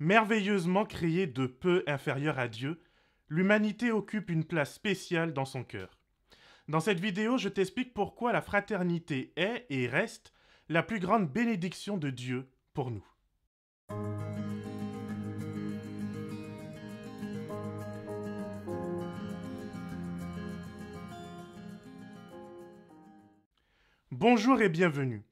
Merveilleusement créée de peu inférieure à Dieu, l'humanité occupe une place spéciale dans son cœur. Dans cette vidéo, je t'explique pourquoi la fraternité est et reste la plus grande bénédiction de Dieu pour nous. Bonjour et bienvenue.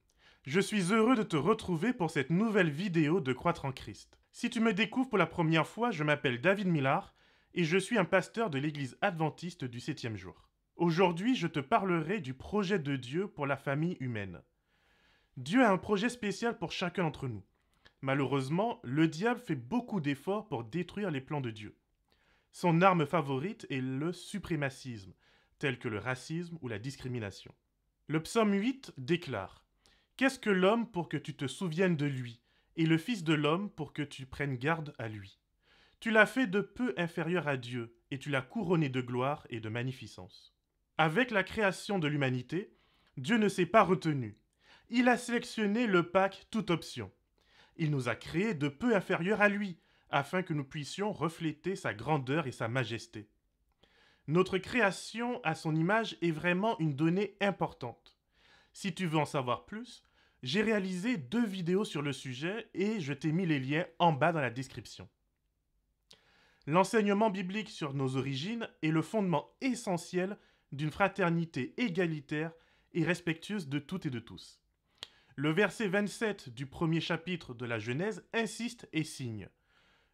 Je suis heureux de te retrouver pour cette nouvelle vidéo de Croître en Christ. Si tu me découvres pour la première fois, je m'appelle David Millard et je suis un pasteur de l'église adventiste du 7e jour. Aujourd'hui, je te parlerai du projet de Dieu pour la famille humaine. Dieu a un projet spécial pour chacun d'entre nous. Malheureusement, le diable fait beaucoup d'efforts pour détruire les plans de Dieu. Son arme favorite est le suprémacisme, tel que le racisme ou la discrimination. Le psaume 8 déclare « Qu'est-ce que l'homme pour que tu te souviennes de lui ? Et le Fils de l'homme pour que tu prennes garde à lui. Tu l'as fait de peu inférieur à Dieu, et tu l'as couronné de gloire et de magnificence. » Avec la création de l'humanité, Dieu ne s'est pas retenu. Il a sélectionné le pack toute option. Il nous a créés de peu inférieur à lui, afin que nous puissions refléter sa grandeur et sa majesté. Notre création à son image est vraiment une donnée importante. Si tu veux en savoir plus, j'ai réalisé 2 vidéos sur le sujet et je t'ai mis les liens en bas dans la description. L'enseignement biblique sur nos origines est le fondement essentiel d'une fraternité égalitaire et respectueuse de toutes et de tous. Le verset 27 du premier chapitre de la Genèse insiste et signe.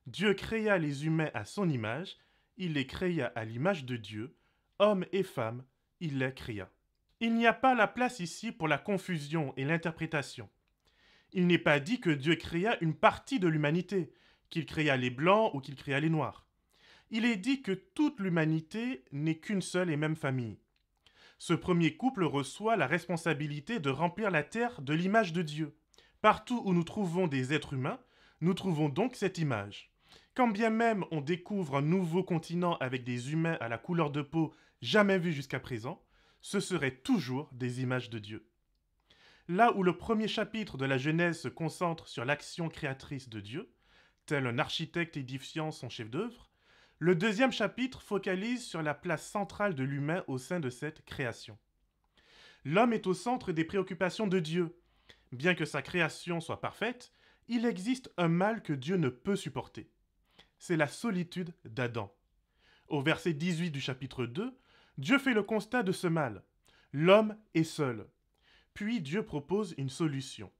Dieu créa les humains à son image, il les créa à l'image de Dieu, hommes et femmes, il les créa. Il n'y a pas la place ici pour la confusion et l'interprétation. Il n'est pas dit que Dieu créa une partie de l'humanité, qu'il créa les blancs ou qu'il créa les noirs. Il est dit que toute l'humanité n'est qu'une seule et même famille. Ce premier couple reçoit la responsabilité de remplir la terre de l'image de Dieu. Partout où nous trouvons des êtres humains, nous trouvons donc cette image. Quand bien même on découvre un nouveau continent avec des humains à la couleur de peau jamais vue jusqu'à présent, ce seraient toujours des images de Dieu. Là où le premier chapitre de la Genèse se concentre sur l'action créatrice de Dieu, tel un architecte édifiant son chef-d'œuvre, le deuxième chapitre focalise sur la place centrale de l'humain au sein de cette création. L'homme est au centre des préoccupations de Dieu. Bien que sa création soit parfaite, il existe un mal que Dieu ne peut supporter. C'est la solitude d'Adam. Au verset 18 du chapitre 2, Dieu fait le constat de ce mal. L'homme est seul. Puis Dieu propose une solution.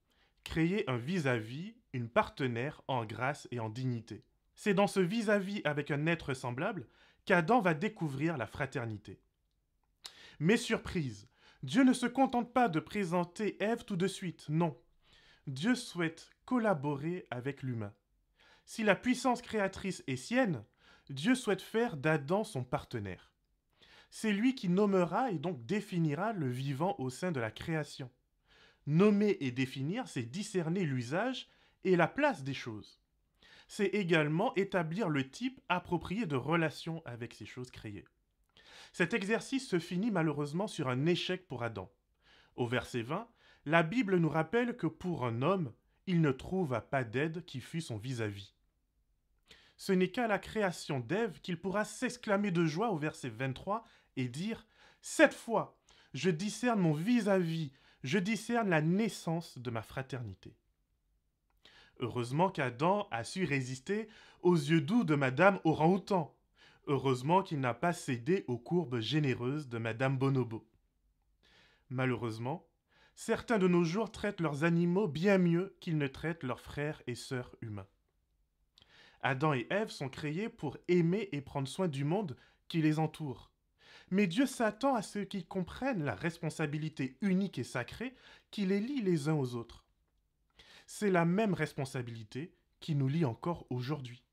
Créer un vis-à-vis, une partenaire en grâce et en dignité. C'est dans ce vis-à-vis avec un être semblable qu'Adam va découvrir la fraternité. Mais surprise, Dieu ne se contente pas de présenter Ève tout de suite, non. Dieu souhaite collaborer avec l'humain. Si la puissance créatrice est sienne, Dieu souhaite faire d'Adam son partenaire. C'est lui qui nommera et donc définira le vivant au sein de la création. Nommer et définir, c'est discerner l'usage et la place des choses. C'est également établir le type approprié de relation avec ces choses créées. Cet exercice se finit malheureusement sur un échec pour Adam. Au verset 20, la Bible nous rappelle que pour un homme, il ne trouva pas d'aide qui fût son vis-à-vis. Ce n'est qu'à la création d'Ève qu'il pourra s'exclamer de joie au verset 23 et dire « Cette fois, je discerne mon vis-à-vis, je discerne la naissance de ma fraternité. » Heureusement qu'Adam a su résister aux yeux doux de Madame Orang-Outan. Heureusement qu'il n'a pas cédé aux courbes généreuses de Madame Bonobo. Malheureusement, certains de nos jours traitent leurs animaux bien mieux qu'ils ne traitent leurs frères et sœurs humains. Adam et Ève sont créés pour aimer et prendre soin du monde qui les entoure. Mais Dieu s'attend à ce qu'ils comprennent la responsabilité unique et sacrée qui les lie les uns aux autres. C'est la même responsabilité qui nous lie encore aujourd'hui.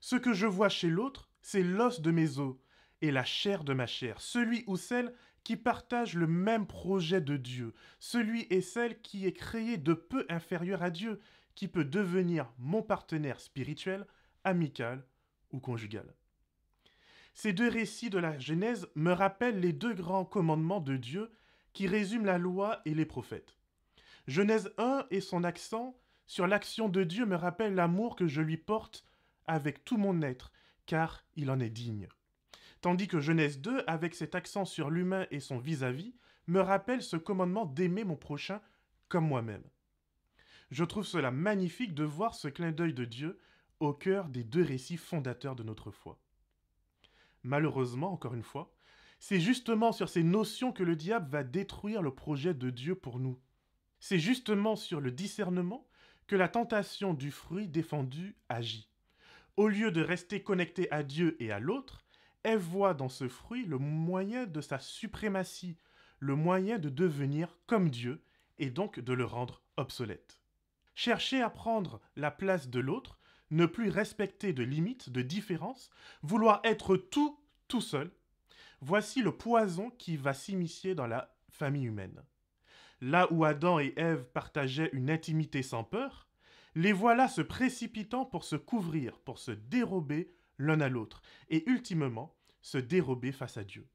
Ce que je vois chez l'autre, c'est l'os de mes os et la chair de ma chair, celui ou celle qui partage le même projet de Dieu, celui et celle qui est créé de peu inférieur à Dieu, qui peut devenir mon partenaire spirituel, amical ou conjugal. Ces 2 récits de la Genèse me rappellent les 2 grands commandements de Dieu qui résument la loi et les prophètes. Genèse 1 et son accent sur l'action de Dieu me rappelle l'amour que je lui porte avec tout mon être, car il en est digne. Tandis que Genèse 2, avec cet accent sur l'humain et son vis-à-vis, me rappelle ce commandement d'aimer mon prochain comme moi-même. Je trouve cela magnifique de voir ce clin d'œil de Dieu au cœur des deux récits fondateurs de notre foi. Malheureusement, encore une fois, c'est justement sur ces notions que le diable va détruire le projet de Dieu pour nous. C'est justement sur le discernement que la tentation du fruit défendu agit. Au lieu de rester connecté à Dieu et à l'autre, Ève voit dans ce fruit le moyen de sa suprématie, le moyen de devenir comme Dieu et donc de le rendre obsolète. Chercher à prendre la place de l'autre, ne plus respecter de limites, de différences, vouloir être tout seul, voici le poison qui va s'immiscer dans la famille humaine. Là où Adam et Ève partageaient une intimité sans peur, les voilà se précipitant pour se couvrir, pour se dérober l'un à l'autre, et ultimement se dérober face à Dieu.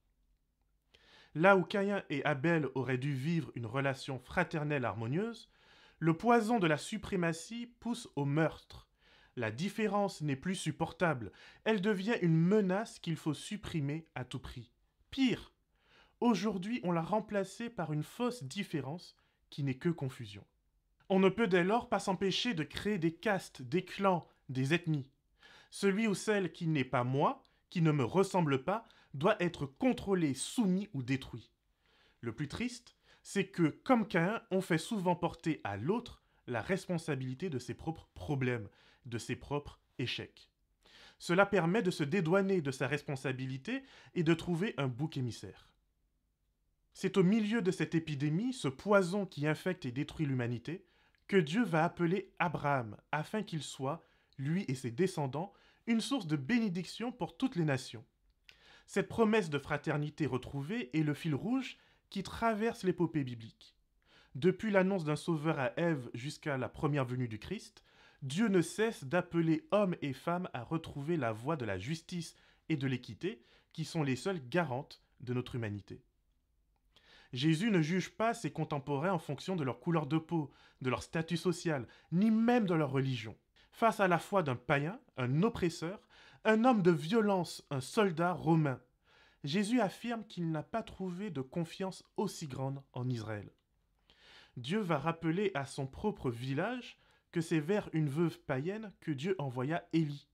Là où Caïn et Abel auraient dû vivre une relation fraternelle harmonieuse, le poison de la suprématie pousse au meurtre. La différence n'est plus supportable, elle devient une menace qu'il faut supprimer à tout prix. Pire, aujourd'hui on l'a remplacée par une fausse différence qui n'est que confusion. On ne peut dès lors pas s'empêcher de créer des castes, des clans, des ethnies. Celui ou celle qui n'est pas moi, qui ne me ressemble pas, doit être contrôlé, soumis ou détruit. Le plus triste, c'est que, comme Caïn, on fait souvent porter à l'autre la responsabilité de ses propres problèmes, de ses propres échecs. Cela permet de se dédouaner de sa responsabilité et de trouver un bouc émissaire. C'est au milieu de cette épidémie, ce poison qui infecte et détruit l'humanité, que Dieu va appeler Abraham, afin qu'il soit, lui et ses descendants, une source de bénédiction pour toutes les nations. Cette promesse de fraternité retrouvée est le fil rouge qui traverse l'épopée biblique. Depuis l'annonce d'un sauveur à Ève jusqu'à la première venue du Christ, Dieu ne cesse d'appeler hommes et femmes à retrouver la voie de la justice et de l'équité, qui sont les seules garantes de notre humanité. Jésus ne juge pas ses contemporains en fonction de leur couleur de peau, de leur statut social, ni même de leur religion. Face à la foi d'un païen, un oppresseur, un homme de violence, un soldat romain, Jésus affirme qu'il n'a pas trouvé de confiance aussi grande en Israël. Dieu va rappeler à son propre village que c'est vers une veuve païenne que Dieu envoya Élie,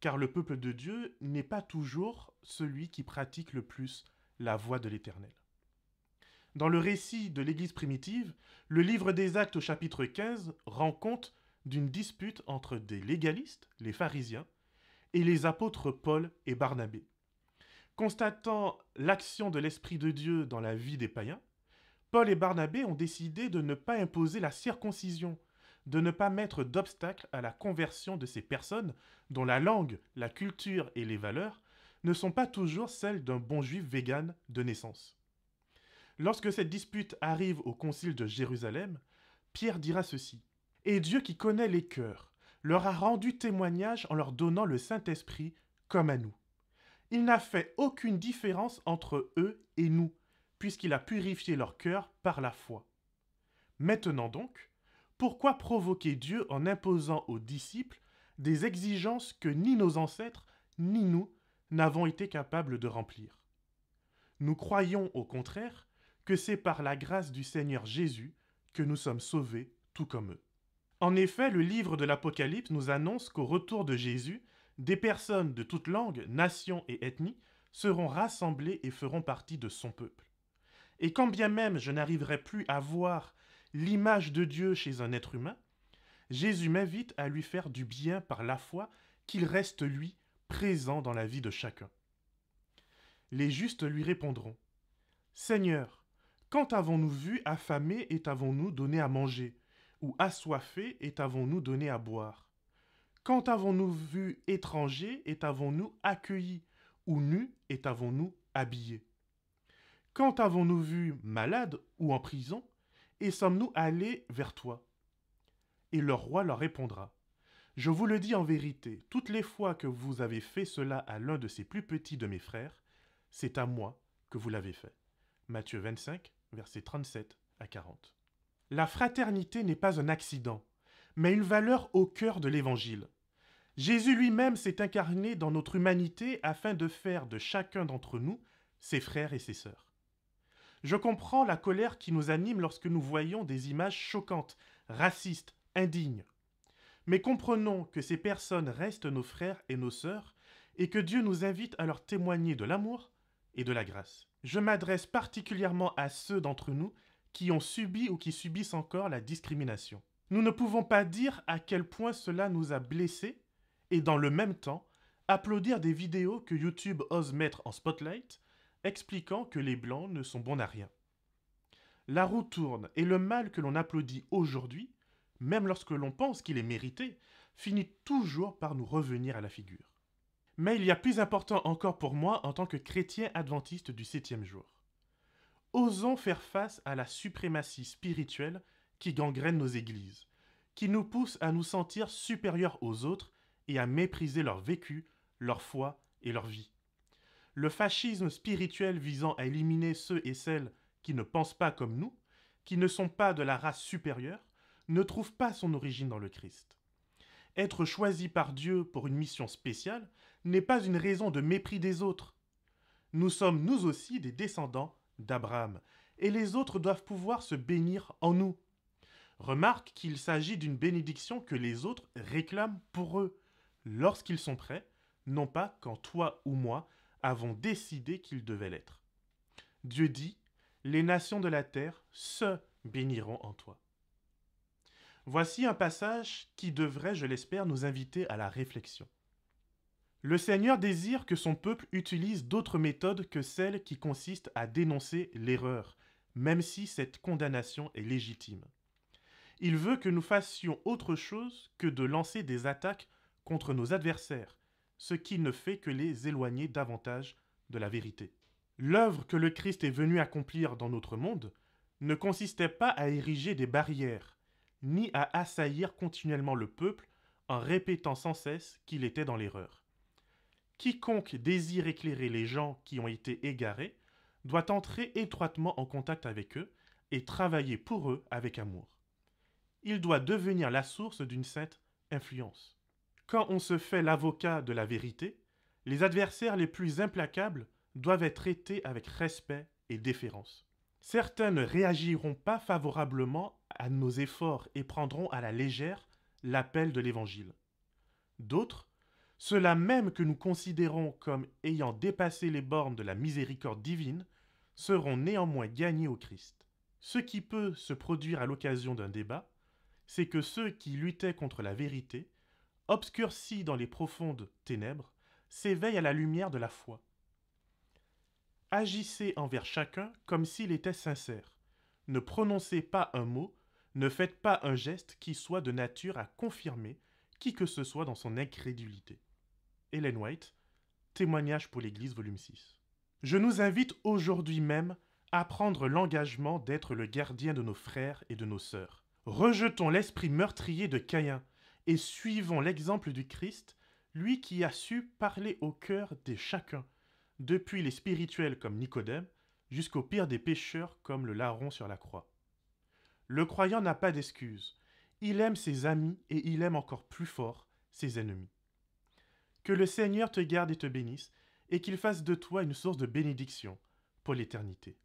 car le peuple de Dieu n'est pas toujours celui qui pratique le plus la voie de l'Éternel. Dans le récit de l'Église primitive, le livre des Actes au chapitre 15 rend compte d'une dispute entre des légalistes, les pharisiens, et les apôtres Paul et Barnabé. Constatant l'action de l'Esprit de Dieu dans la vie des païens, Paul et Barnabé ont décidé de ne pas imposer la circoncision, de ne pas mettre d'obstacle à la conversion de ces personnes dont la langue, la culture et les valeurs ne sont pas toujours celles d'un bon juif végane de naissance. Lorsque cette dispute arrive au concile de Jérusalem, Pierre dira ceci : « Et Dieu qui connaît les cœurs leur a rendu témoignage en leur donnant le Saint-Esprit comme à nous. Il n'a fait aucune différence entre eux et nous, puisqu'il a purifié leur cœur par la foi. Maintenant donc, pourquoi provoquer Dieu en imposant aux disciples des exigences que ni nos ancêtres, ni nous, n'avons été capables de remplir? Nous croyons au contraire que c'est par la grâce du Seigneur Jésus que nous sommes sauvés tout comme eux. » En effet, le livre de l'Apocalypse nous annonce qu'au retour de Jésus, des personnes de toutes langues, nations et ethnies seront rassemblées et feront partie de son peuple. Et quand bien même je n'arriverai plus à voir l'image de Dieu chez un être humain, Jésus m'invite à lui faire du bien par la foi qu'il reste, lui, présent dans la vie de chacun. Les justes lui répondront : « Seigneur, quand t'avons-nous vu affamé et t'avons-nous donné à manger, ou assoiffé et t'avons-nous donné à boire? Quand t'avons-nous vu étranger et t'avons-nous accueilli, ou nu et t'avons-nous habillé? Quand avons-nous vu malade ou en prison, et sommes-nous allés vers toi? » Et leur roi leur répondra : « Je vous le dis en vérité, toutes les fois que vous avez fait cela à l'un de ces plus petits de mes frères, c'est à moi que vous l'avez fait. » Matthieu 25, versets 37 à 40. La fraternité n'est pas un accident, mais une valeur au cœur de l'Évangile. Jésus lui-même s'est incarné dans notre humanité afin de faire de chacun d'entre nous ses frères et ses sœurs. Je comprends la colère qui nous anime lorsque nous voyons des images choquantes, racistes, indignes. Mais comprenons que ces personnes restent nos frères et nos sœurs et que Dieu nous invite à leur témoigner de l'amour et de la grâce. Je m'adresse particulièrement à ceux d'entre nous qui ont subi ou qui subissent encore la discrimination. Nous ne pouvons pas dire à quel point cela nous a blessés et dans le même temps, applaudir des vidéos que YouTube ose mettre en spotlight expliquant que les Blancs ne sont bons à rien. La roue tourne et le mal que l'on applaudit aujourd'hui, même lorsque l'on pense qu'il est mérité, finit toujours par nous revenir à la figure. Mais il y a plus important encore pour moi en tant que chrétien adventiste du 7e jour. Osons faire face à la suprématie spirituelle qui gangrène nos églises, qui nous pousse à nous sentir supérieurs aux autres et à mépriser leur vécu, leur foi et leur vie. Le fascisme spirituel visant à éliminer ceux et celles qui ne pensent pas comme nous, qui ne sont pas de la race supérieure, ne trouve pas son origine dans le Christ. Être choisi par Dieu pour une mission spéciale n'est pas une raison de mépris des autres. Nous sommes nous aussi des descendants d'Abraham, et les autres doivent pouvoir se bénir en nous. Remarque qu'il s'agit d'une bénédiction que les autres réclament pour eux, lorsqu'ils sont prêts, non pas quand toi ou moi avons décidé qu'ils devaient l'être. Dieu dit, « Les nations de la terre se béniront en toi. » Voici un passage qui devrait, je l'espère, nous inviter à la réflexion. Le Seigneur désire que son peuple utilise d'autres méthodes que celles qui consistent à dénoncer l'erreur, même si cette condamnation est légitime. Il veut que nous fassions autre chose que de lancer des attaques contre nos adversaires, ce qui ne fait que les éloigner davantage de la vérité. L'œuvre que le Christ est venu accomplir dans notre monde ne consistait pas à ériger des barrières, ni à assaillir continuellement le peuple en répétant sans cesse qu'il était dans l'erreur. Quiconque désire éclairer les gens qui ont été égarés doit entrer étroitement en contact avec eux et travailler pour eux avec amour. Il doit devenir la source d'une sainte influence. Quand on se fait l'avocat de la vérité, les adversaires les plus implacables doivent être traités avec respect et déférence. Certains ne réagiront pas favorablement à nos efforts et prendront à la légère l'appel de l'Évangile. D'autres, ceux-là même que nous considérons comme ayant dépassé les bornes de la miséricorde divine, seront néanmoins gagnés au Christ. Ce qui peut se produire à l'occasion d'un débat, c'est que ceux qui luttaient contre la vérité, obscurcis dans les profondes ténèbres, s'éveillent à la lumière de la foi. Agissez envers chacun comme s'il était sincère. Ne prononcez pas un mot, ne faites pas un geste qui soit de nature à confirmer qui que ce soit dans son incrédulité. Ellen White, Témoignages pour l'Église, volume 6. Je nous invite aujourd'hui même à prendre l'engagement d'être le gardien de nos frères et de nos sœurs. Rejetons l'esprit meurtrier de Caïn et suivons l'exemple du Christ, lui qui a su parler au cœur de chacun, depuis les spirituels comme Nicodème, jusqu'au pire des pécheurs comme le larron sur la croix. Le croyant n'a pas d'excuse. Il aime ses amis et il aime encore plus fort ses ennemis. Que le Seigneur te garde et te bénisse, et qu'il fasse de toi une source de bénédiction pour l'éternité.